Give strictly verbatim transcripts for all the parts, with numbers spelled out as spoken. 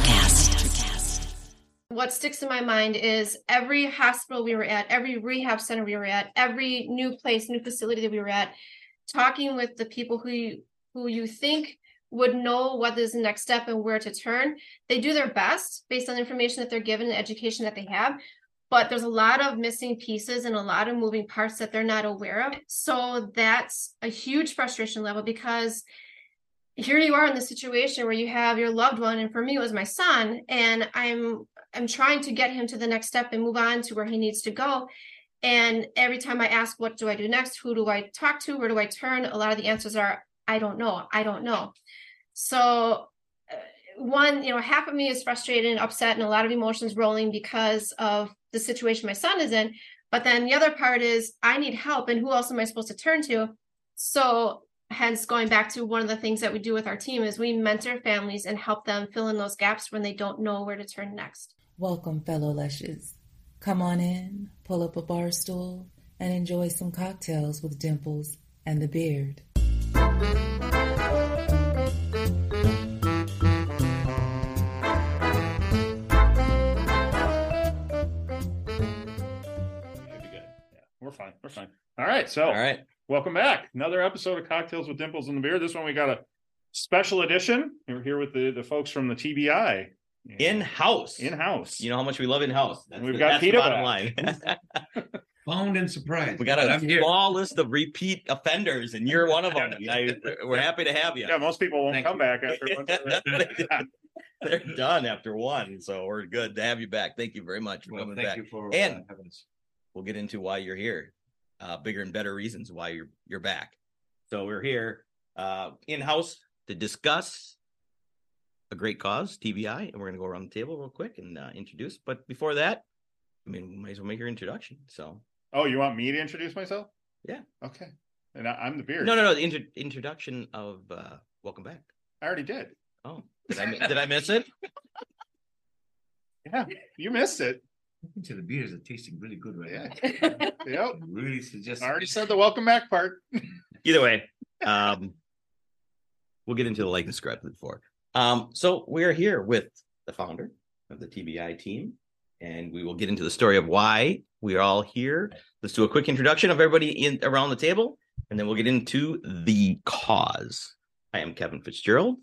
NutriCast. What sticks in my mind is every hospital we were at, every rehab center we were at, every new place, new facility that we were at, talking with the people who you, who you think would know what is the next step and where to turn. They do their best based on the information that they're given and education that they have. But there's a lot of missing pieces and a lot of moving parts that they're not aware of. So that's a huge frustration level, because here you are in this situation where you have your loved one. And for me, it was my son. And I'm I'm trying to get him to the next step and move on to where he needs to go. And every time I ask, what do I do next? Who do I talk to? Where do I turn? A lot of the answers are, I don't know. I don't know. So one, you know, half of me is frustrated and upset and a lot of emotions rolling because of the situation my son is in. But then the other part is I need help, and who else am I supposed to turn to? So hence going back to one of the things that we do with our team is we mentor families and help them fill in those gaps when they don't know where to turn next. Welcome, fellow Leshes. Come on in, pull up a bar stool, and enjoy some cocktails with Dimples and the Beard. We're fine. We're fine. All right. So all right. Welcome back. Another episode of Cocktails with Dimples and the Beard. This one, we got a special edition. We're here with the, the folks from the T B I. In-house. In-house. You know how much we love in-house. That's We've the, got that's Peter the bottom back. Line. Found and surprised. We got a I'm small here. List of repeat offenders, and you're one of them. I, we're happy to have you. Yeah, most people won't Thank come you. Back after one. They're, they're done after one, so we're good to have you back. Thank you very much for well, coming thank back. Thank you for and, uh, having us. We'll get into why you're here, uh, bigger and better reasons why you're you're back. So we're here uh, in-house to discuss a great cause, T B I, and we're going to go around the table real quick and uh, introduce. But before that, I mean, we might as well make your introduction. So, oh, you want me to introduce myself? Yeah. Okay. And I, I'm the Beard. No, no, no. The inter- introduction of uh, welcome back. I already did. Oh, did I, did I miss it? Yeah, you missed it. To the beers are tasting really good right now. Yeah. Yep. Really suggest. I already said the welcome back part. Either way, um, we'll get into the likeness grab before. Um, so we're here with the founder of the T B I team, and we will get into the story of why we are all here. Let's do a quick introduction of everybody in around the table, and then we'll get into the cause. I am Kevin Fitzgerald,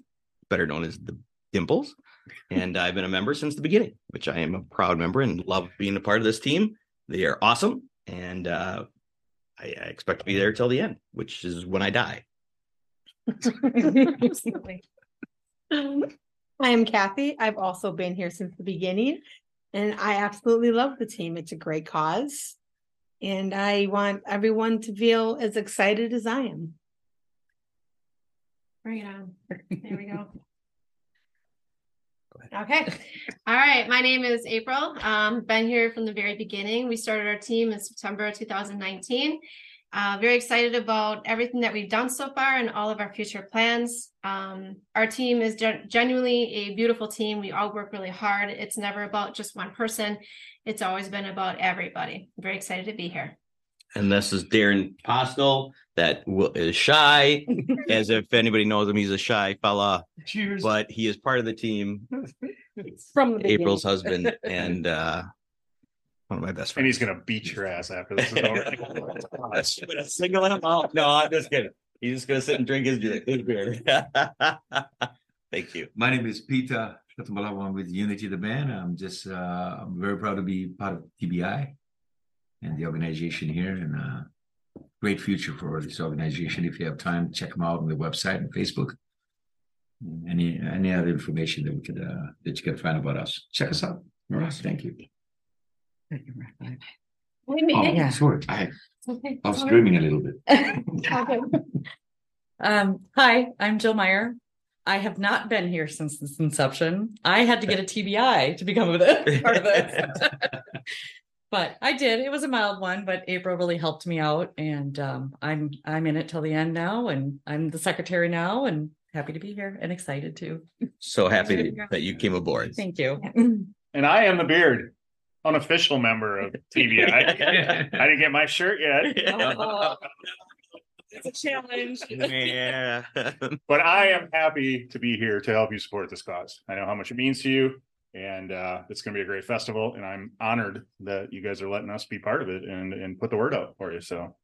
better known as the Dimples. And I've been a member since the beginning, which I am a proud member and love being a part of this team. They are awesome. And uh, I, I expect to be there till the end, which is when I die. Absolutely. Um, I am Kathy. I've also been here since the beginning, and I absolutely love the team. It's a great cause, and I want everyone to feel as excited as I am. Bring it on. There we go. Okay. All right. My name is April. Um, been here from the very beginning. We started our team in September two thousand nineteen. Uh, very excited about everything that we've done so far and all of our future plans. Um, our team is gen- genuinely a beautiful team. We all work really hard. It's never about just one person. It's always been about everybody. I'm very excited to be here. And this is Darren Postel, that is shy, as if anybody knows him, he's a shy fella. Cheers. But he is part of the team. From the April's husband and uh, one of my best friends. And he's going to beat your ass after this is over. I'm going to single him out. No, I'm just kidding. He's just going to sit and drink his beer. Thank you. My name is Peter Shatambalawa. I'm with Unity the Band. I'm just uh, I'm very proud to be part of T B I. And the organization here, and a uh, great future for this organization. If you have time, check them out on the website and Facebook. And any any other information that we could uh, that you can find about us, check us out. Ross, thank you. Thank you, Ross. Wait a minute. Oh, yeah. Sorry, I, okay. I was sorry. Dreaming a little bit. Okay. um, hi, I'm Jill Meyer. I have not been here since its inception. I had to get a T B I to become a part of this. But I did. It was a mild one, but April really helped me out, and um, I'm I'm in it till the end now, and I'm the secretary now, and happy to be here and excited too. So happy to, that you came aboard. Thank you. And I am the Beard, unofficial member of T B I. I didn't get my shirt yet. Oh. It's a challenge. Yeah. But I am happy to be here to help you support this cause. I know how much it means to you, and uh, it's going to be a great festival, and I'm honored that you guys are letting us be part of it and, and put the word out for you. So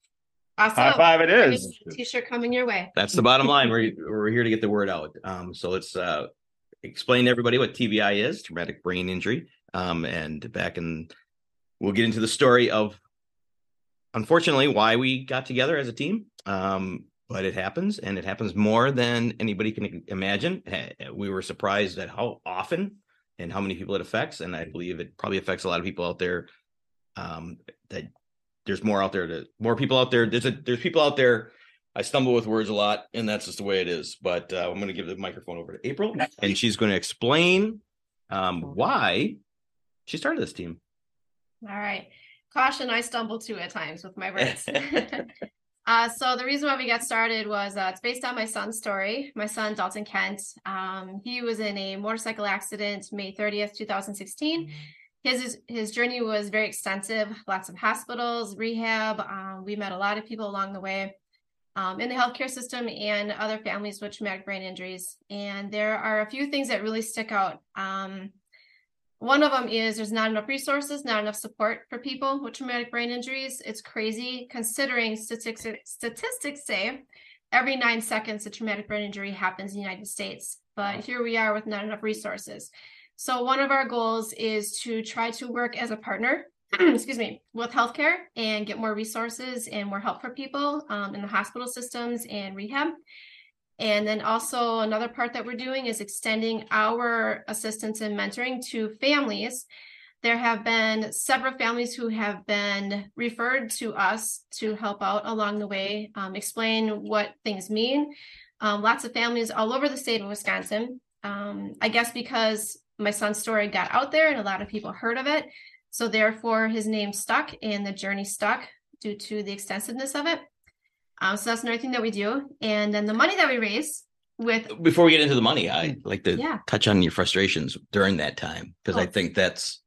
awesome. High five it is. T-shirt coming your way. That's the bottom line. We're, we're here to get the word out. Um, so let's uh, explain to everybody what T B I is, traumatic brain injury. Um, and back in, we'll get into the story of, unfortunately, why we got together as a team, um, but it happens, and it happens more than anybody can imagine. We were surprised at how often and how many people it affects, and I believe it probably affects a lot of people out there. Um, that there's more out there, to, more people out there. There's a, there's people out there. I stumble with words a lot, and that's just the way it is. But uh, I'm going to give the microphone over to April, and she's going to explain um, why she started this team. All right. Caution, I stumble too at times with my words. uh, so the reason why we got started was uh, it's based on my son's story. My son, Dalton Kent, um, he was in a motorcycle accident May thirtieth, two thousand sixteen. His, his journey was very extensive, lots of hospitals, rehab. Um, we met a lot of people along the way um, in the healthcare system and other families with traumatic brain injuries. And there are a few things that really stick out. Um, One of them is there's not enough resources, not enough support for people with traumatic brain injuries. It's crazy considering statistics, statistics say every nine seconds a traumatic brain injury happens in the United States. But here we are with not enough resources. So one of our goals is to try to work as a partner, excuse me, with healthcare and get more resources and more help for people um, in the hospital systems and rehab. And then also another part that we're doing is extending our assistance and mentoring to families. There have been several families who have been referred to us to help out along the way, um, explain what things mean. Um, lots of families all over the state of Wisconsin. Um, I guess because my son's story got out there and a lot of people heard of it. So therefore his name stuck and the journey stuck due to the extensiveness of it. Um, so that's another thing that we do. And then the money that we raise with... Before we get into the money, I like to yeah. touch on your frustrations during that time, because oh. I think that's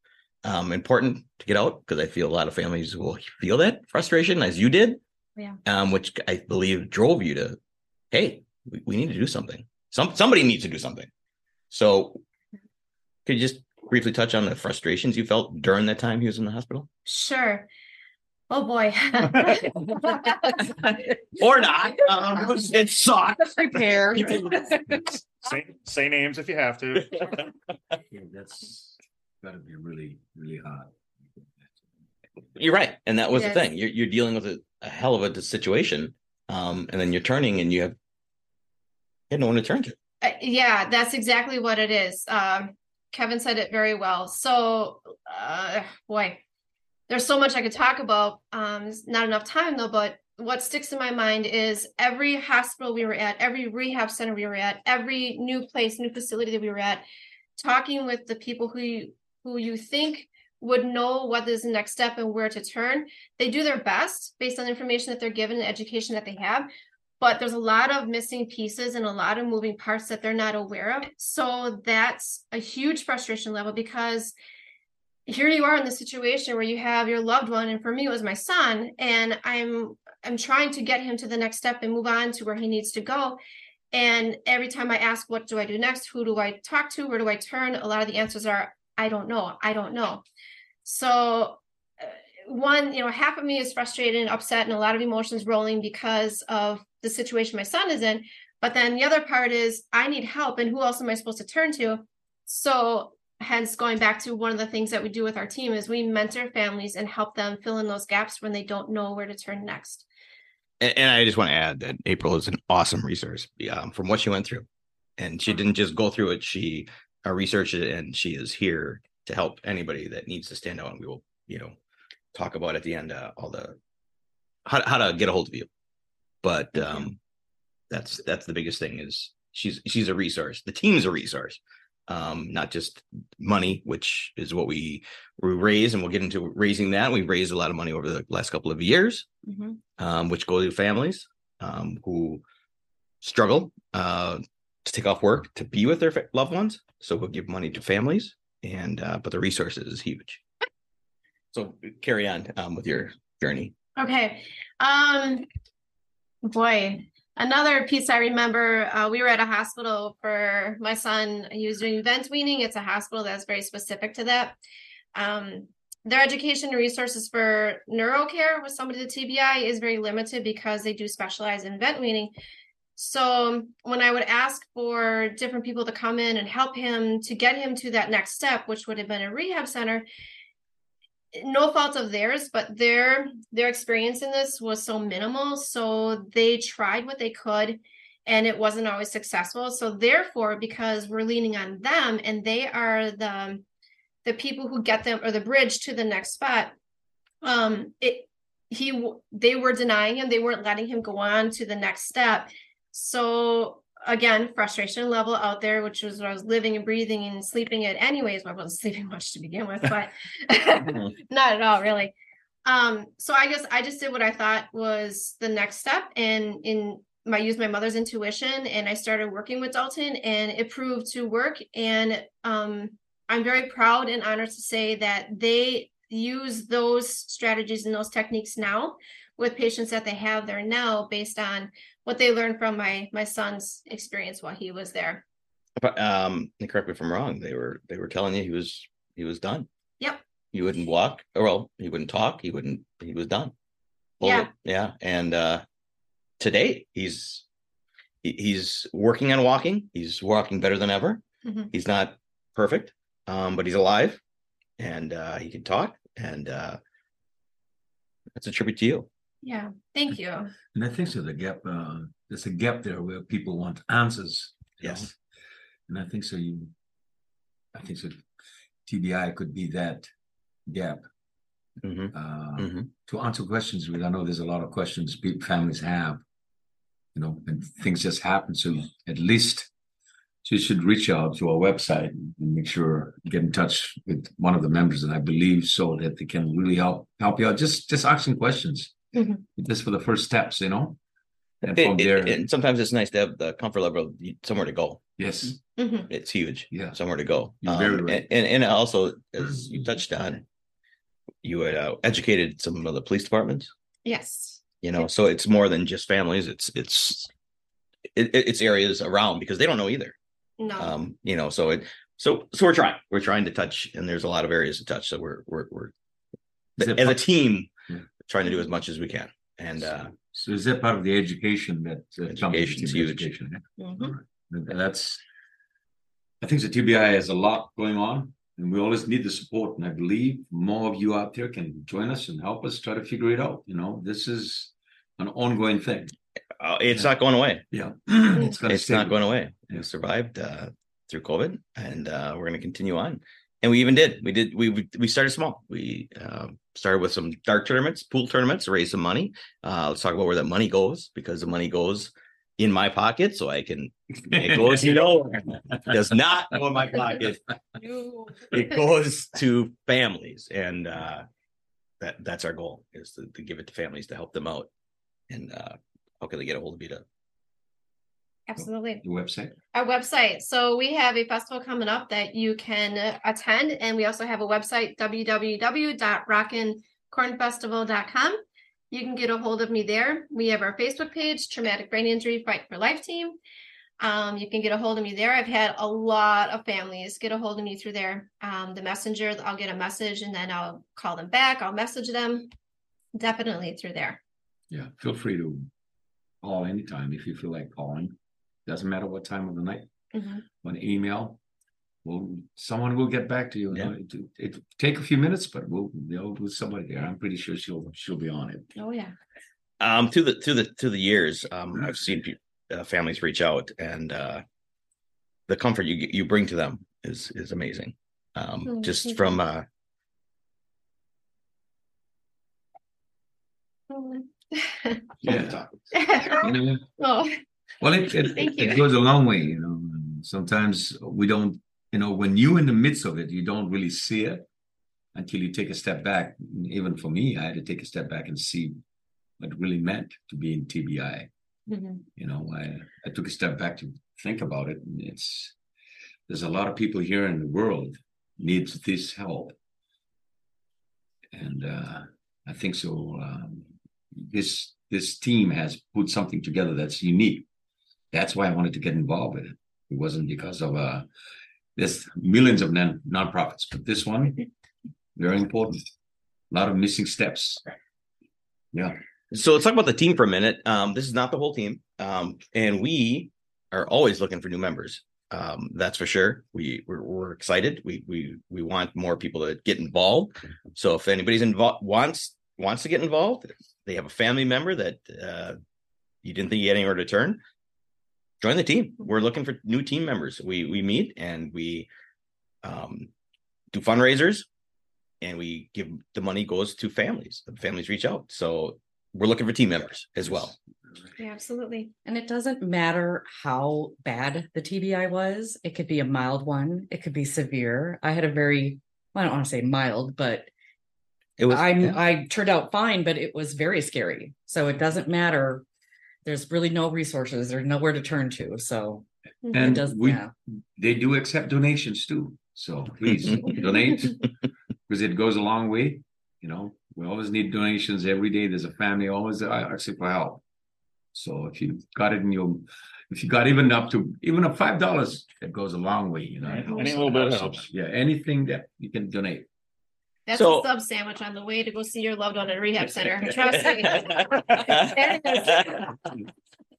um, important to get out, because I feel a lot of families will feel that frustration as you did, yeah. um, which I believe drove you to, hey, we, we need to do something. Some Somebody needs to do something. So could you just briefly touch on the frustrations you felt during that time he was in the hospital? Sure. Oh boy. Or not. Um, it sucks. Prepare. say, say names if you have to. Yeah, that's gotta be really, really hard. You're right. And that was yes. the thing. You're you're dealing with a, a hell of a situation. Um, and then you're turning and you have, you had no one to turn to. Uh, yeah, that's exactly what it is. Um, Kevin said it very well. So uh, boy. There's so much I could talk about, um, not enough time though, but what sticks in my mind is every hospital we were at, every rehab center we were at, every new place, new facility that we were at, talking with the people who you, who you think would know what is the next step and where to turn. They do their best based on information that they're given and education that they have, but there's a lot of missing pieces and a lot of moving parts that they're not aware of. So that's a huge frustration level, because here you are in the situation where you have your loved one, and for me it was my son, and I'm I'm trying to get him to the next step and move on to where he needs to go. And every time I ask, what do I do next? Who do I talk to? Where do I turn? A lot of the answers are, I don't know. I don't know. So uh, one, you know, half of me is frustrated and upset and a lot of emotions rolling because of the situation my son is in. But then the other part is, I need help, and who else am I supposed to turn to? So hence, going back to one of the things that we do with our team is we mentor families and help them fill in those gaps when they don't know where to turn next. And, and I just want to add that April is an awesome resource um, from what she went through. And she didn't just go through it. She uh, researched it, and she is here to help anybody that needs to stand out. And we will, you know, talk about at the end uh, all the how, how to get a hold of you. But um, that's that's the biggest thing is she's she's a resource. The team's a resource. Um, not just money, which is what we, we raise, and we'll get into raising that. We've raised a lot of money over the last couple of years, mm-hmm. um, which go to families um, who struggle uh, to take off work to be with their fa- loved ones. So we'll give money to families, and uh, but the resources is huge. So carry on um, with your journey. Okay. Um, Boy, another piece I remember, uh, we were at a hospital for my son. He was doing vent weaning. It's a hospital that's very specific to that. Um, their education and resources for neurocare with somebody with T B I is very limited because they do specialize in vent weaning. So when I would ask for different people to come in and help him to get him to that next step, which would have been a rehab center, no fault of theirs, but their their experience in this was so minimal. So they tried what they could and it wasn't always successful. So therefore, because we're leaning on them and they are the the people who get them, or the bridge to the next spot, um, it he they were denying him. They weren't letting him go on to the next step. So again, frustration level out there, which was what I was living and breathing and sleeping at anyways. Well, I wasn't sleeping much to begin with, but not at all really. Um, so I guess I just did what I thought was the next step. And in my, used my mother's intuition and I started working with Dalton and it proved to work. And um, I'm very proud and honored to say that they use those strategies and those techniques now with patients that they have there now based on what they learned from my my son's experience while he was there. But um, and correct me if I'm wrong, they were they were telling you he was he was done. Yep. He wouldn't walk, or well, he wouldn't talk, he wouldn't he was done. Hold yeah. It. Yeah. And uh, today he's he's working on walking. He's walking better than ever. Mm-hmm. He's not perfect, um, but he's alive and uh, he can talk, and uh, that's a tribute to you. Yeah, thank you. And I think so. The gap, uh, there's a gap there where people want answers. Yes, know? And I think so. You, I think so. T B I could be that gap mm-hmm. Uh, mm-hmm. to answer questions. Because I know there's a lot of questions people, families have, you know, and things just happen. So at least you should reach out to our website and make sure get in touch with one of the members. And I believe so that they can really help help you out. Just just asking questions. Mm-hmm. Just for the first steps, you know. And it, from there, it, and sometimes it's nice to have the comfort level of somewhere to go. Yes, mm-hmm. It's huge. Yeah, somewhere to go. Um, very right. and, and and also, as you touched on, you had uh, educated some of the police departments. Yes, you know, so it's more than just families. It's it's it, it's areas around because they don't know either. No, um, you know, so it so so we're trying we're trying to touch, and there's a lot of areas to touch. So we're we're we're as a team. Yeah. Trying to do as much as we can. And uh so is that part of the education that uh, education is huge. Education, yeah? Mm-hmm. Right. And that's I think the T B I has a lot going on and we always need the support, and I believe more of you out there can join us and help us try to figure it out. You know, this is an ongoing thing. Uh, it's yeah. not going away. Yeah. it's gonna it's not going away. Yeah. We survived uh through COVID and uh we're going to continue on. And we even did. We did. We we started small. We uh, started with some dart tournaments, pool tournaments, raised some money. Uh, let's talk about where that money goes, because the money goes in my pocket, so I can. It goes, you know, does not go in my pocket. No. It goes to families, and uh, that that's our goal, is to, to give it to families to help them out. And uh, how can they get a hold of you to? Absolutely. Your website? Our website. So we have a festival coming up that you can attend. And we also have a website, w w w dot rockin corn festival dot com. You can get a hold of me there. We have our Facebook page, Traumatic Brain Injury Fight for Life Team. Um, you can get a hold of me there. I've had a lot of families get a hold of me through there. Um, the messenger, I'll get a message and then I'll call them back. I'll message them. Definitely through there. Yeah. Feel free to call anytime if you feel like calling. Doesn't matter what time of the night, mm-hmm. An email, well, someone will get back to you. Yeah. It, it, it take a few minutes, but we'll deal with somebody there. I'm pretty sure she'll she'll be on it. Oh yeah. Um, through the through the through the years, um, I've seen people, uh, families reach out, and uh, the comfort you you bring to them is is amazing. Um, mm-hmm. Just from uh, yeah. yeah. Oh. Well, it it, it goes a long way, you know. Sometimes we don't, you know, when you're in the midst of it, you don't really see it until you take a step back. Even for me, I had to take a step back and see what it really meant to be in T B I. Mm-hmm. You know, I, I took a step back to think about it. And it's there's a lot of people here in the world needs this help, and uh, I think so. Um, this this team has put something together that's unique. That's why I wanted to get involved with it. It wasn't because of uh, there's millions of non nonprofits, but this one, very important. A lot of missing steps. Yeah. So let's talk about the team for a minute. Um, this is not the whole team, um, and we are always looking for new members. Um, that's for sure. We we're, we're excited. We we we want more people to get involved. So if anybody's involved wants wants to get involved, they have a family member that uh, you didn't think you had anywhere to turn, join the team. We're looking for new team members. We we meet and we um, do fundraisers, and we give the money goes to families. The families reach out. So we're looking for team members as well. Yeah, absolutely. And it doesn't matter how bad the T B I was. It could be a mild one. It could be severe. I had a very, well, I don't want to say mild, but it was. I'm, yeah. I turned out fine, but it was very scary. So it doesn't matter. There's really no resources. There's nowhere to turn to. So and it doesn't we, yeah. They do accept donations too. So please donate, because it goes a long way. You know, we always need donations every day. There's a family always asking for help. So if you got it in your, if you got even up to even up five dollars, it goes a long way. You know, it helps, any little bit helps. helps. Yeah, anything that you can donate. That's so, a sub sandwich on the way to go see your loved one at a rehab center. Trust me.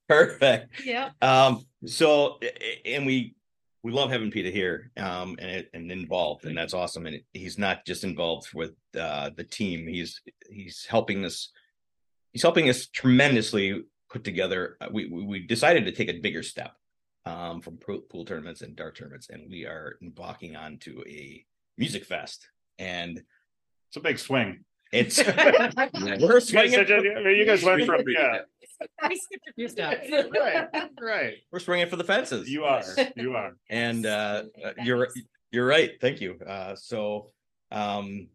Perfect. Yeah. Um. So, and we we love having Peter here, um, and and involved, and that's awesome. And he's not just involved with uh, the team. He's he's helping us. He's helping us tremendously. Put together, we we decided to take a bigger step um, from pool tournaments and dart tournaments, and we are embarking on to a music fest. And it's a big swing. It's we're swinging. You guys, for, I mean, you guys went from yeah. We skipped a few steps. Right, right. We're swinging for the fences. You are, you are, and uh, you're you're right. Thank you. Uh, so, um,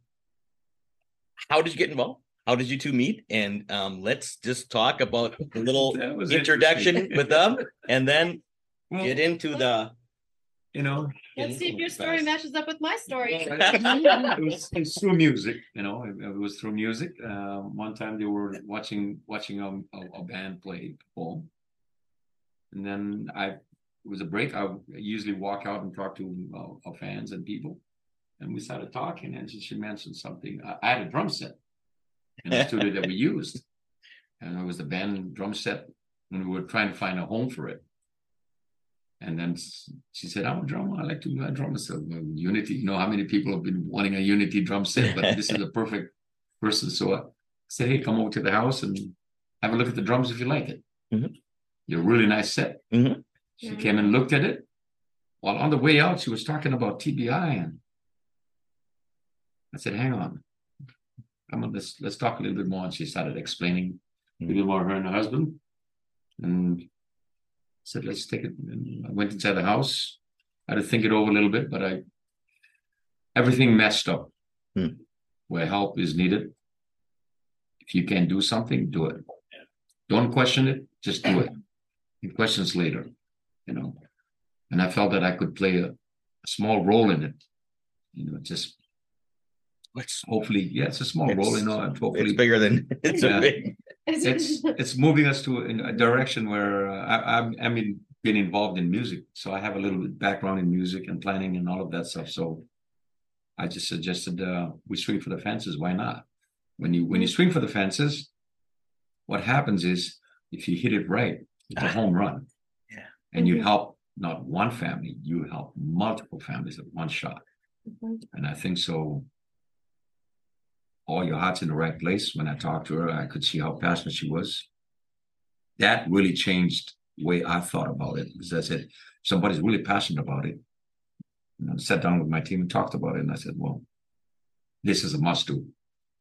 how did you get involved? How did you two meet? And um, let's just talk about a little introduction with them, and then well, get into the, you know. Let's see if your story matches up with my story. It was, it was through music, you know. It, it was through music. Uh, one time they were watching watching a, a, a band play perform, and then I it was a break. I usually walk out and talk to uh, our fans and people, and we started talking. And she, she mentioned something. I, I had a drum set. In the studio that we used, and it was the band drum set, and we were trying to find a home for it. And then she said, "I'm a drummer. I like to do a drum set. Unity. You know how many people have been wanting a Unity drum set, but this is a perfect person." So I said, "Hey, come over to the house and have a look at the drums if you like it. Mm-hmm. You're a really nice set." Mm-hmm. She mm-hmm. came and looked at it. While on the way out, she was talking about T B I, and I said, "Hang on." Come on, let's let's talk a little bit more. And she started explaining a little more her and her husband, and said, "Let's take it." And I went inside the house. I had to think it over a little bit, but I everything messed up. Hmm. Where help is needed, if you can do something, do it. Don't question it; just do it. You questions later, you know. And I felt that I could play a, a small role in it, you know, just. It's hopefully, yeah, it's a small it's, role, you know. Hopefully, it's bigger than it's yeah, a big. It's it's moving us to a direction where uh, I, I'm. I mean, been involved in music, so I have a little bit background in music and planning and all of that stuff. So, I just suggested uh, we swing for the fences. Why not? When you when you swing for the fences, what happens is if you hit it right, it's a home run. Yeah, and mm-hmm. you help not one family, you help multiple families at one shot. Mm-hmm. And I think so. All your heart's in the right place. When I talked to her, I could see how passionate she was. That really changed the way I thought about it. Because I said, somebody's really passionate about it. And I sat down with my team and talked about it. And I said, well, this is a must do.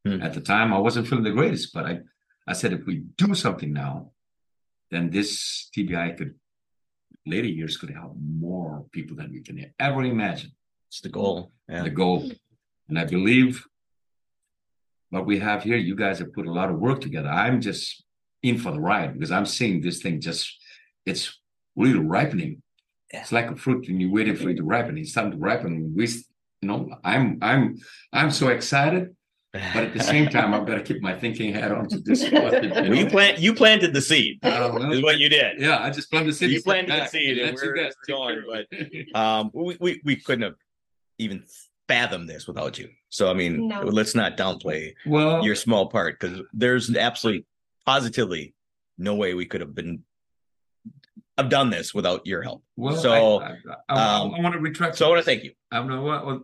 Hmm. At the time, I wasn't feeling the greatest. But I, I said, if we do something now, then this T B I could, later years, could help more people than we can ever imagine. It's the goal. Yeah. The goal. And I believe... What we have here, you guys have put a lot of work together. I'm just in for the ride because I'm seeing this thing just, it's really ripening. Yeah. It's like a fruit and you're waiting for it to ripen. It's starting to ripen. We, you know, I'm, I'm, I'm so excited. But at the same time, I've got to keep my thinking hat on to this. Well, you plant, you planted the seed. Uh, well, is what you did. Yeah, I just planted the seed. You planted the seed, and we're going. But um, we, we we couldn't have even fathom this without you. So I mean, no. let's not downplay well, your small part, because there's absolutely, positively, no way we could have been. I've done this without your help. Well, so I, I, I, um, I want to retract. So I want to thank you. I'm not. Well,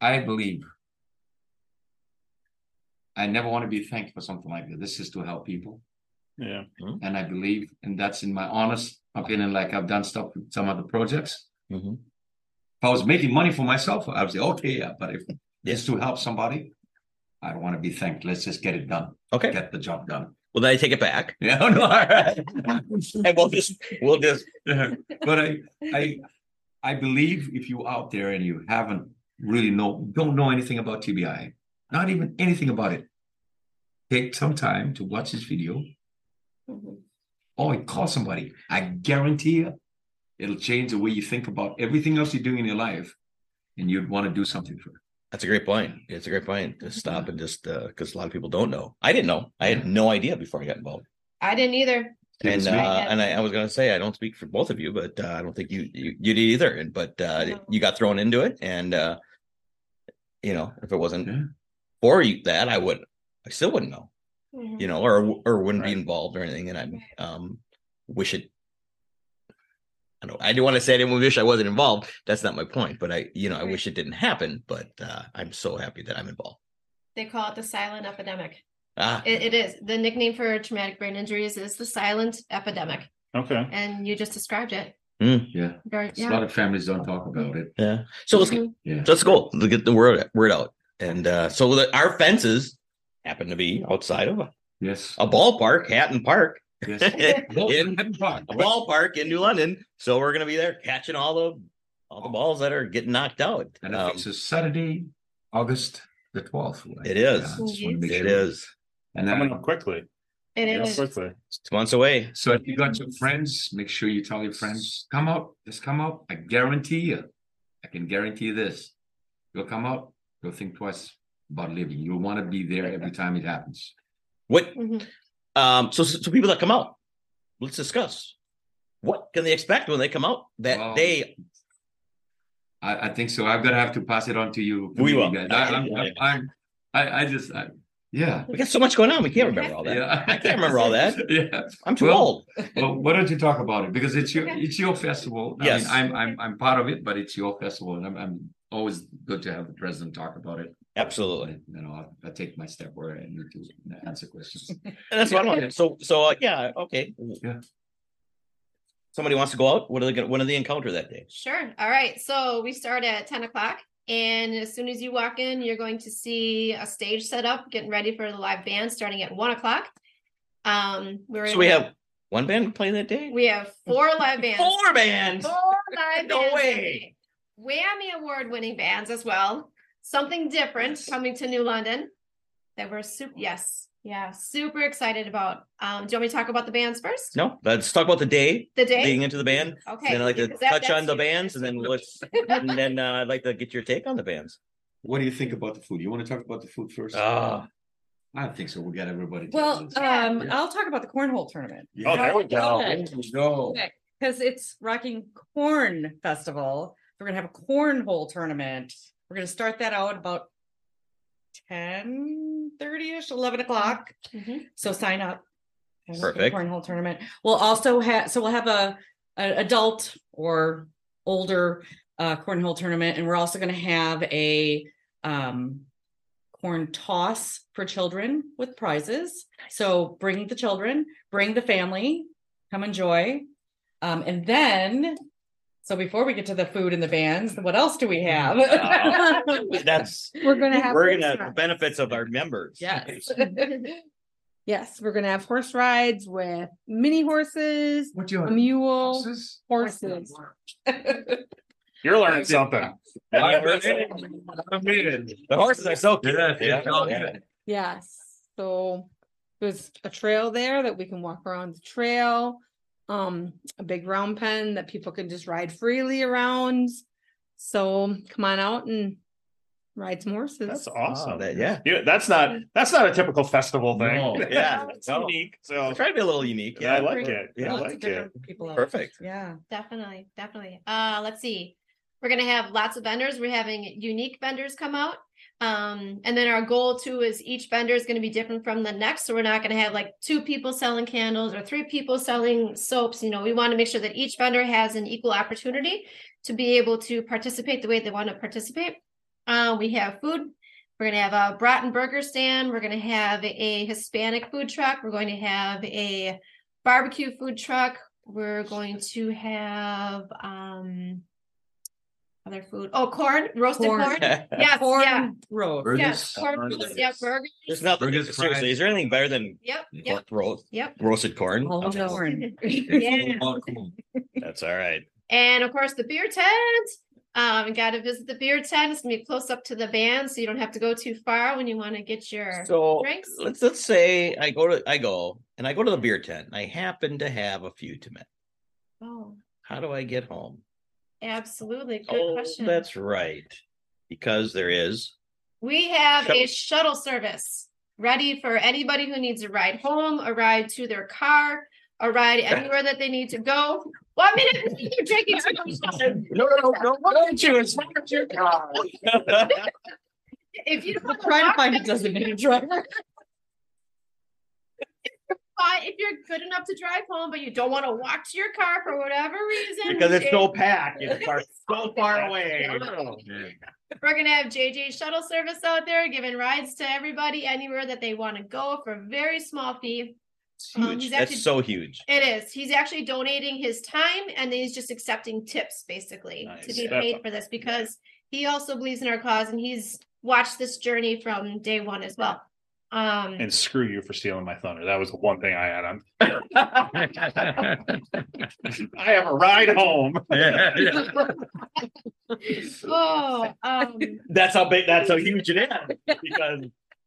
I believe. I never want to be thanked for something like that. This is to help people. Yeah. Mm-hmm. And I believe, and that's in my honest opinion, like I've done stuff with some other projects. Mm-hmm. If I was making money for myself, I would say, okay, yeah, but if yeah. it's to help somebody, I don't want to be thanked. Let's just get it done. Okay. Get the job done. Well, then I take it back. Yeah, no, all right. And we'll just, we'll just. But I, I, I believe if you're out there and you haven't really know, don't know anything about T B I, not even anything about it, take some time to watch this video. Mm-hmm. Or call somebody. I guarantee you, it'll change the way you think about everything else you're doing in your life, and you'd want to do something for it. That's a great point. It's a great point to stop and just, because uh, a lot of people don't know. I didn't know. I had no idea before I got involved. I didn't either. And uh, and I, I was going to say, I don't speak for both of you, but uh, I don't think you, you, you did either. And But uh, no. you got thrown into it. And, uh, you know, if it wasn't... Yeah. Or that I would, I still wouldn't know, mm-hmm. you know, or or wouldn't right. be involved or anything. And I um, wish it. I don't. I do want to say I didn't wish I wasn't involved. That's not my point. But I, you know, I right. wish it didn't happen. But uh, I'm so happy that I'm involved. They call it the silent epidemic. Ah, it, it is the nickname for traumatic brain injuries is the silent epidemic. Okay, and you just described it. Mm. Yeah. Or, yeah, a lot of families don't talk about it. Yeah. So let's mm-hmm. yeah. So let's go. Let's get the word word out. And uh, so the, our fences happen to be outside of a, yes. a ballpark, Hatton Park, yes. in, Hatton Park. A ballpark in New London. So we're going to be there catching all the all the balls that are getting knocked out. And um, I think it's Saturday, August the twelfth. Right? It is. Yeah, it sure. is. And then, coming up quickly. It yeah, is. Quickly. It's two months away. So if you got your friends, make sure you tell your friends, come out. Just come out. I guarantee you. I can guarantee you this. You'll come out. You'll think twice about living. You'll want to be there every time it happens. What? Mm-hmm. Um, so, so people that come out, let's discuss. What can they expect when they come out that well, day? I, I think so. I'm gonna have to pass it on to you. We will. Guys. I, I'm, I'm, I'm, I, I just, I, yeah. We got so much going on. We can't remember all that. Yeah. I can't remember all that. Yeah. I'm too well, old. Well, why don't you talk about it? Because it's your, it's your festival. Yes. I mean, I'm, I'm, I'm part of it, but it's your festival, and I'm. I'm always good to have the president talk about it. Absolutely. You know, I take my step where I need to answer questions. And that's what I want. So, so uh, yeah, okay. Yeah. Somebody wants to go out. What are they going? When do they encounter that day? Sure. All right. So we start at ten o'clock, and as soon as you walk in, you're going to see a stage set up, getting ready for the live band starting at one o'clock. Um, we're so we have. One band playing that day. We have four live bands. Four bands. Four live no bands. No way. WAMI award-winning bands as well. Something different coming to New London that we're super, yes, yeah, super excited about. Um, do you want me to talk about the bands first? No, let's talk about the day. The day leading into the band. Okay. Then I'd like to that, touch on the bands, and then let's, and then uh, I'd like to get your take on the bands. What do you think about the food? You want to talk about the food first? Ah. Uh, I don't think so. We got everybody. Well, um, yeah. I'll talk about the cornhole tournament. Yeah. Oh, there we go. There we go. Because it's Rockin' Corn Festival. We're going to have a cornhole tournament. We're going to start that out about ten thirty-ish, eleven o'clock. Mm-hmm. So sign up. Perfect. Cornhole tournament. We'll also have, so we'll have a, a adult or older uh, cornhole tournament. And we're also going to have a um, corn toss for children with prizes. Nice. So bring the children, bring the family, come enjoy. Um, and then... So before we get to the food and the bands, what else do we have? Uh, that's we're going to have we're going to benefits of our members. Yes, yes, we're going to have horse rides with mini horses, what do you a mule, horses. horses. You're learning something. The horses are so cute. Yeah, yeah. Yes, so there's a trail there that we can walk around the trail. Um, a big round pen that people can just ride freely around. So come on out and rides horses. That's awesome. Oh, that, yeah. yeah. That's not that's not a typical festival thing. No. Yeah. It's no. unique. So try to be a little unique. Yeah. I like it. Yeah. I like it. Perfect. Yeah. Definitely. Definitely. Uh, let's see. We're going to have lots of vendors. We're having unique vendors come out. Um, and then our goal too is each vendor is going to be different from the next. So we're not going to have like two people selling candles or three people selling soaps. You know, we want to make sure that each vendor has an equal opportunity to be able to participate the way they want to participate. Uh, we have food. We're going to have a brat and burger stand. We're going to have a Hispanic food truck. We're going to have a barbecue food truck. We're going to have um, other food. Oh, corn, roasted corn. corn. Yes, corn yeah. roast. Burgers, yes, corn burgers. roast. Yeah, burgers. There's nothing. Burgers, seriously, is there anything better than yep, yep, roast? Yep. Roasted corn. Oh, no. corn. Yeah. That's all right. And of course, the beer tent. Um, you got to visit the beer tent. It's gonna be close up to the van, so you don't have to go too far when you want to get your so drinks. Let's let's say I go to I go and I go to the beer tent. And I happen to have a few to men. Oh, how do I get home? Absolutely, good oh, question. That's right, because there is we have shuttle. a shuttle service ready for anybody who needs a ride home, a ride to their car, a ride anywhere that they need to go. Well, I mean, if you're drinking something. No, no, no, no, don't you? It's not your car. If you don't try to find it, doesn't need a driver. If you're good enough to drive home, but you don't want to walk to your car for whatever reason, because it's so packed, it's so far away. No. We're gonna have J J's shuttle service out there giving rides to everybody anywhere that they want to go for a very small fee. Um, he's actually, That's so huge. It is. He's actually donating his time, and then he's just accepting tips, basically, nice. to be paid for this, because he also believes in our cause, and he's watched this journey from day one as well. Um, and screw you for stealing my thunder. That was the one thing I had on. I have a ride home. Yeah, yeah. oh, um, that's how big. That's how huge it is, because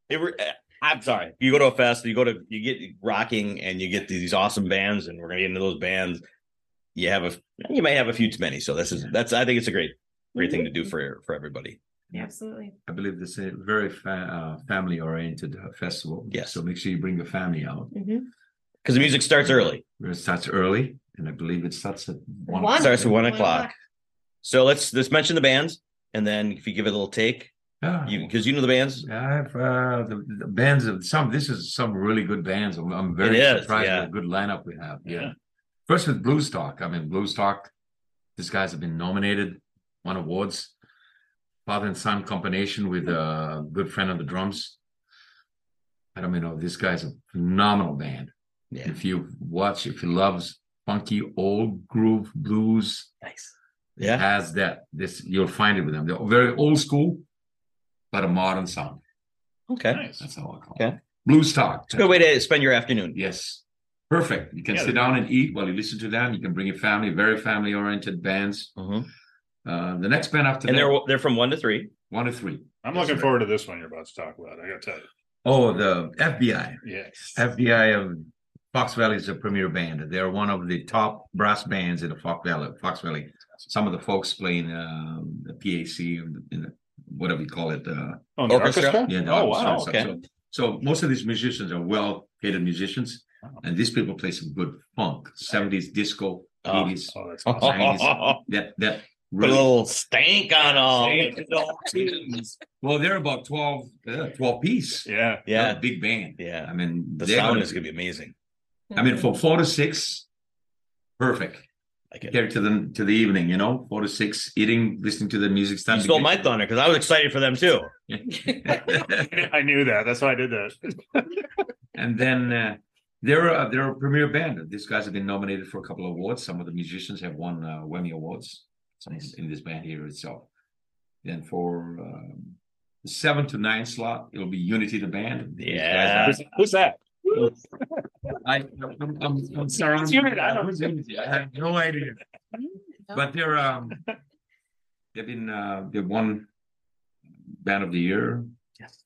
it were. I'm sorry. You go to a fest, you go to, you get rocking, and you get these awesome bands, and we're gonna get into those bands. You have a, you may have a few too many. So this is that's. I think it's a great, great thing to do for for everybody. Yeah, absolutely. I believe this is a very fa- uh, family oriented festival. Yes. So make sure you bring your family out, because mm-hmm. the music starts early. It starts early, and I believe it starts at one. one. It starts at one, one o'clock. o'clock. So let's let's mention the bands, and then if you give it a little take. Because oh, you, you know the bands, I've uh, the, the bands of some. This is some really good bands. I'm, I'm very is, surprised yeah. with the good lineup we have. Yeah. yeah. First with Blue Stock. I mean, Blue Stock. These guys have been nominated, won awards. Father and son combination with a good friend on the drums. I don't know. This guy's a phenomenal band. Yeah. If you watch, if he loves funky old groove blues, nice. Yeah, it has that. This you'll find it with them. They're very old school. But a modern sound. Okay. Nice. That's how I call okay. it. Blue Stock. It's a good way to spend your afternoon. Yes. Perfect. You can yeah, sit down good. and eat while you listen to them. You can bring your family, very family-oriented bands. Uh-huh. Uh, the next band after and that. And they're they're from one to three. One to three. I'm That's looking right. forward to this one you're about to talk about. I got to tell you. Oh, the F B I. Yes. F B I of Fox Valley is a premier band. They're one of the top brass bands in the Fox Valley. Fox Valley. Some of the folks playing uh, the P A C in the whatever you call it, uh, oh, the orchestra? orchestra. Yeah, the oh orchestra wow, okay. So, so most of these musicians are well-paid musicians, wow. and these people play some good funk, seventies disco, eighties, oh, oh, awesome. nineties. That that really, little stank on all. Well, they're about twelve, uh, twelve piece. Yeah, yeah, a big band. Yeah, I mean, the sound gonna, is going to be amazing. I mean, from four to six, perfect. I get it. To the to the evening, you know, four to six, eating, listening to the music. You stole my thunder because I was excited for them too. I knew that. That's why I did that. And then uh, they're a, they're a premier band. These guys have been nominated for a couple of awards. Some of the musicians have won uh, WAMI awards. Nice. In this band here itself. Then for um, the seven to nine slot, it'll be Unity the Band. Yeah, who's, who's that? I, I'm, I'm, I'm sorry. It's Unity. I, I have no idea. No. But they're um, they've been uh, they've won band of the year. Yes.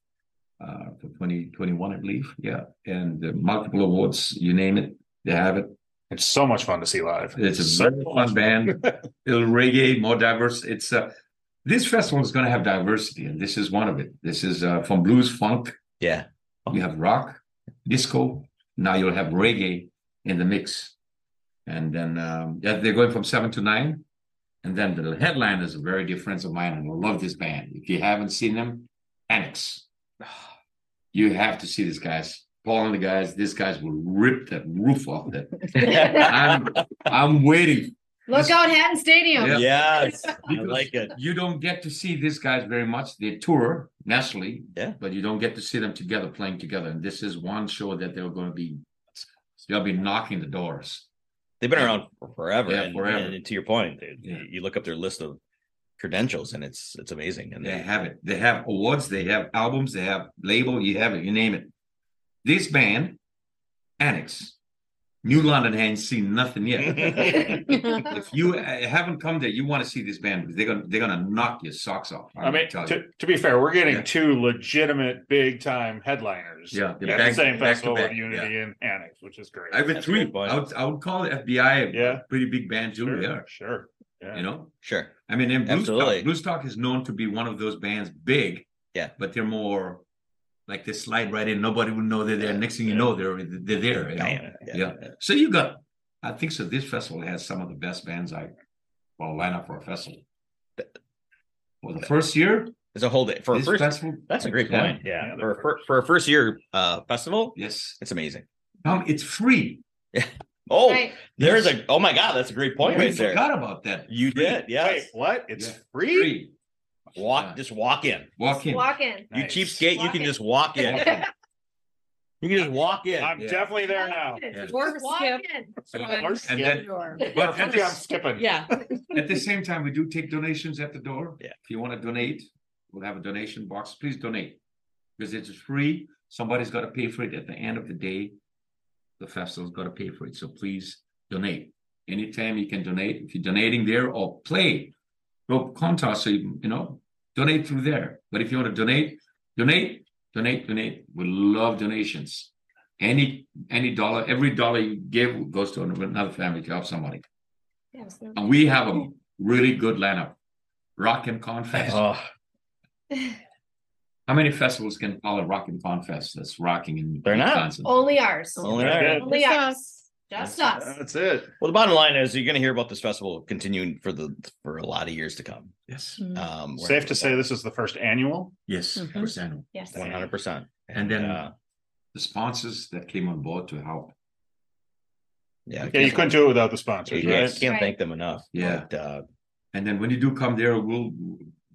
Uh, for twenty twenty-one, I believe. Yeah, and uh, multiple awards. You name it, they have it. It's so much fun to see live. It's, it's a so very fun, fun band. A little reggae, more diverse. It's uh, this festival is going to have diversity, and this is one of it. This is uh, from blues, funk. Yeah. Okay. You have rock, disco. Now you'll have reggae in the mix. And then um, yeah, they're going from seven to nine. And then the headliner is a very dear friend of mine, and I love this band. If you haven't seen them, Annex. You have to see these guys. Paul and the guys, these guys will rip the roof off them. I'm, I'm waiting. Look this, out, Hatton Stadium. Yeah. Yes, I like it. You don't get to see these guys very much. They tour nationally, yeah, but you don't get to see them together, playing together. And this is one show that they're going to be, they'll be knocking the doors. They've been around for forever. Yeah, and, forever. And to your point, dude, yeah. you look up their list of credentials, and it's it's amazing. And they, they have it. They have awards. They have albums. They have label. You have it. You name it. This band, Annex, New London hasn't seen nothing yet. If you haven't come there, you want to see this band, because they're gonna they're gonna knock your socks off. I, I mean, to, to be fair, we're getting yeah. two legitimate big time headliners. Yeah, at back, the same festival with Unity yeah. and Annex, which is great. I've been three. I would, I would call it F B I. Yeah, pretty big band too. Sure, yeah, sure. Yeah. You know, sure. I mean, and Blue Stock, Blue Stock is known to be one of those bands, big. Yeah, but they're more. Like they slide right in, nobody will know they're there. Next thing you know, they're they're there. You know? yeah, yeah, yeah. yeah. So you got, I think so. This festival has some of the best bands I will line up for a festival. For the first year, it's a whole day for a first festival. That's a great point. Yeah, yeah. for a, for, for a first year uh, festival, yes, it's amazing. Um, it's free. Yeah. Oh, right. there's yes. a. Oh my God, that's a great point. We right forgot there. about that. You free. did. Yes. Wait, what? It's yeah. free. free. Walk, yeah. just walk in. Walk just in. Walk in. You nice. cheapskate, walk you can in. just walk in. You can just walk in. I'm yeah. definitely there now. Yeah. Or skip. Or skip. Then, but at the, I'm skipping. Yeah. At the same time, we do take donations at the door. Yeah. If you want to donate, we'll have a donation box. Please donate, because it's free. Somebody's got to pay for it. At the end of the day, the festival's got to pay for it. So please donate. Anytime you can donate. If you're donating there or play, go contest. So you, you know. Donate through there. But if you want to donate, donate, donate, donate. We love donations. Any any dollar, every dollar you give goes to another family to help somebody. Yeah, so and we have a really good lineup. Rockin' Corn Festival. Oh. How many festivals can call a Rockin' Corn Fest that's rocking in They're Wisconsin? Not. Only ours. Only ours. Only us. That's us. That's it. Well, the bottom line is you're going to hear about this festival continuing for the for a lot of years to come. Yes. Mm-hmm. Um, Safe to say this is the first annual? Yes, mm-hmm. first annual. Yes. one hundred percent. And then uh, the sponsors that came on board to help. Yeah. Yeah, you couldn't do it without the sponsors. You right? can't, can't right. thank them enough. Yeah. But, uh, and then when you do come there, we'll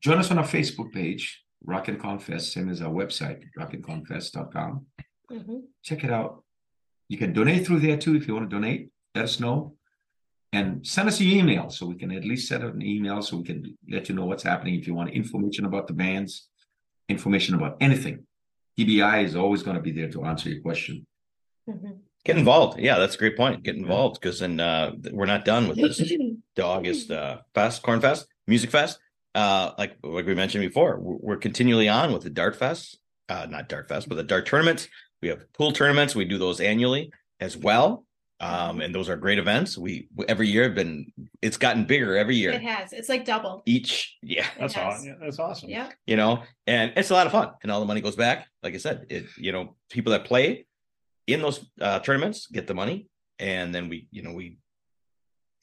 join us on our Facebook page, Rockin' Corn Fest, same as our website, rockin corn fest dot com. Mm-hmm. Check it out. You can donate through there too if you want to donate. Let us know. And send us an email so we can at least send out an email so we can let you know what's happening. If you want information about the bands, information about anything, D B I is always going to be there to answer your question. Mm-hmm. Get involved. Yeah, that's a great point. Get involved, because then uh, we're not done with this. The August uh, Fest, Corn Fest, Music Fest. Uh, like, like we mentioned before, we're continually on with the Dart Fest. Uh, not Dart Fest, but the Dart Tournaments. We have pool tournaments. We do those annually as well. Um, and those are great events. We every year have been, it's gotten bigger every year. It has. It's like double each. Yeah. That's awesome. Yeah, that's awesome. Yeah. You know, and it's a lot of fun, and all the money goes back. Like I said, it, you know, people that play in those uh, tournaments get the money, and then we, you know, we,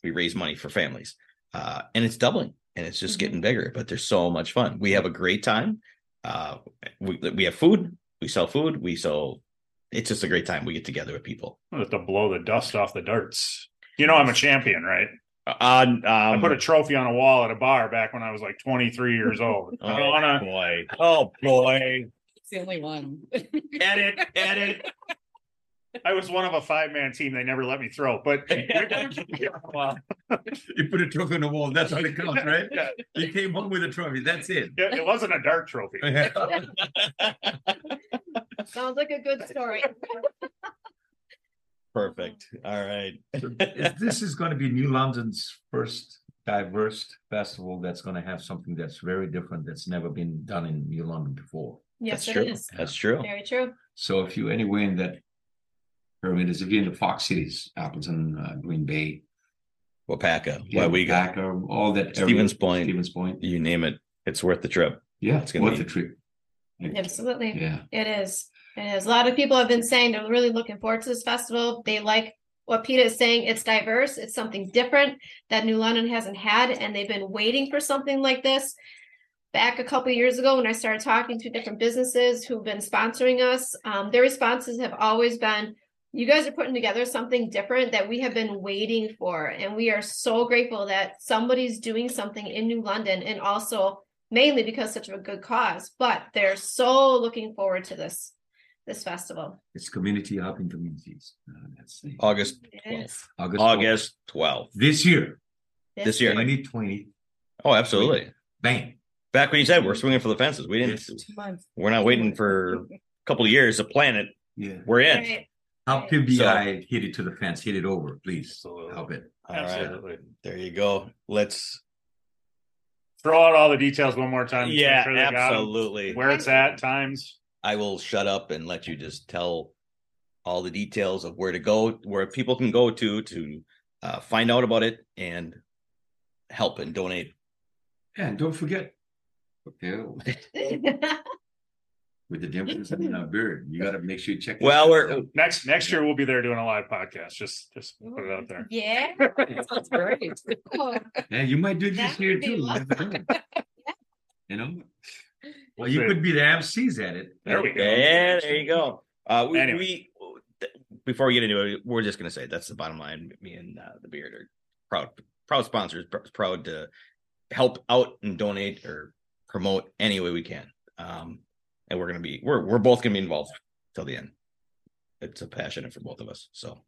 we raise money for families, uh, and it's doubling, and it's just mm-hmm. getting bigger, but there's so much fun. We have a great time. Uh, we, we have food. We sell food. We sell. It's just a great time. We get together with people. I have to blow the dust off the darts. You know, I'm a champion, right? Uh, um, I put a trophy on a wall at a bar back when I was like twenty-three years old. Oh, I wanna... boy. Oh, boy. It's the only one. Edit, edit. I was one of a five-man team. They never let me throw, but you put a trophy on the wall. That's all it counts, right? Yeah. You came home with a trophy. That's it. Yeah, it wasn't a dart trophy. Yeah. Sounds like a good story. Perfect. All right. This is going to be New London's first diverse festival that's going to have something that's very different that's never been done in New London before. Yes, that's it true. is. That's true. Very true. So if you anywhere in that pyramid is if you're in the Fox cities, Appleton, uh, Green Bay, Wapaka, yeah, Wapaka, all that, Stevens area, Point, Stevens Point, you name it. it's worth the trip. Yeah, it's worth the trip. Absolutely. Yeah, it is. It is. A lot of people have been saying they're really looking forward to this festival. They like what PETA is saying. It's diverse. It's something different that New London hasn't had, and they've been waiting for something like this. Back a couple of years ago, when I started talking to different businesses who've been sponsoring us, um, their responses have always been, you guys are putting together something different that we have been waiting for. And we are so grateful that somebody's doing something in New London, and also mainly because such a good cause. But they're so looking forward to this this festival. It's community helping communities. Uh, that's the August twelfth. August twelfth. This year. This, this year. twenty twenty. Oh, absolutely. Bang. Back when you said we're swinging for the fences, we didn't. Yes. We're not waiting for a couple of years to plan it. Yeah, we're in. Right. Help P B I so, hit it to the fence, hit it over, please. Absolutely. Help it. All absolutely. Right, there you go. Let's throw out all the details one more time. Yeah, sure, absolutely. Where it's at, times. I will shut up and let you just tell all the details of where to go, where people can go to to uh, find out about it and help and donate. Yeah, and don't forget. With the Dimples and the Beard, you got to make sure you check. Well, we're out. next next year we'll be there doing a live podcast. Just just Ooh, put it out there. Yeah, that's great. Yeah, you might do it this year too. You know, well, you could be the M Cs at it. There we go. Yeah, there you go. Uh, we, anyway. we before we get into it, we're just gonna say that's the bottom line. Me and uh, the Beard are proud proud sponsors, proud to help out and donate or promote any way we can, um and we're gonna be we're we're both gonna be involved till the end. It's a passion for both of us. So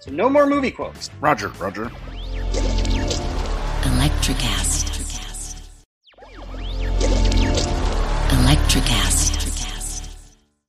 So no more movie quotes. Roger, Roger. Electric acid. Electric acid.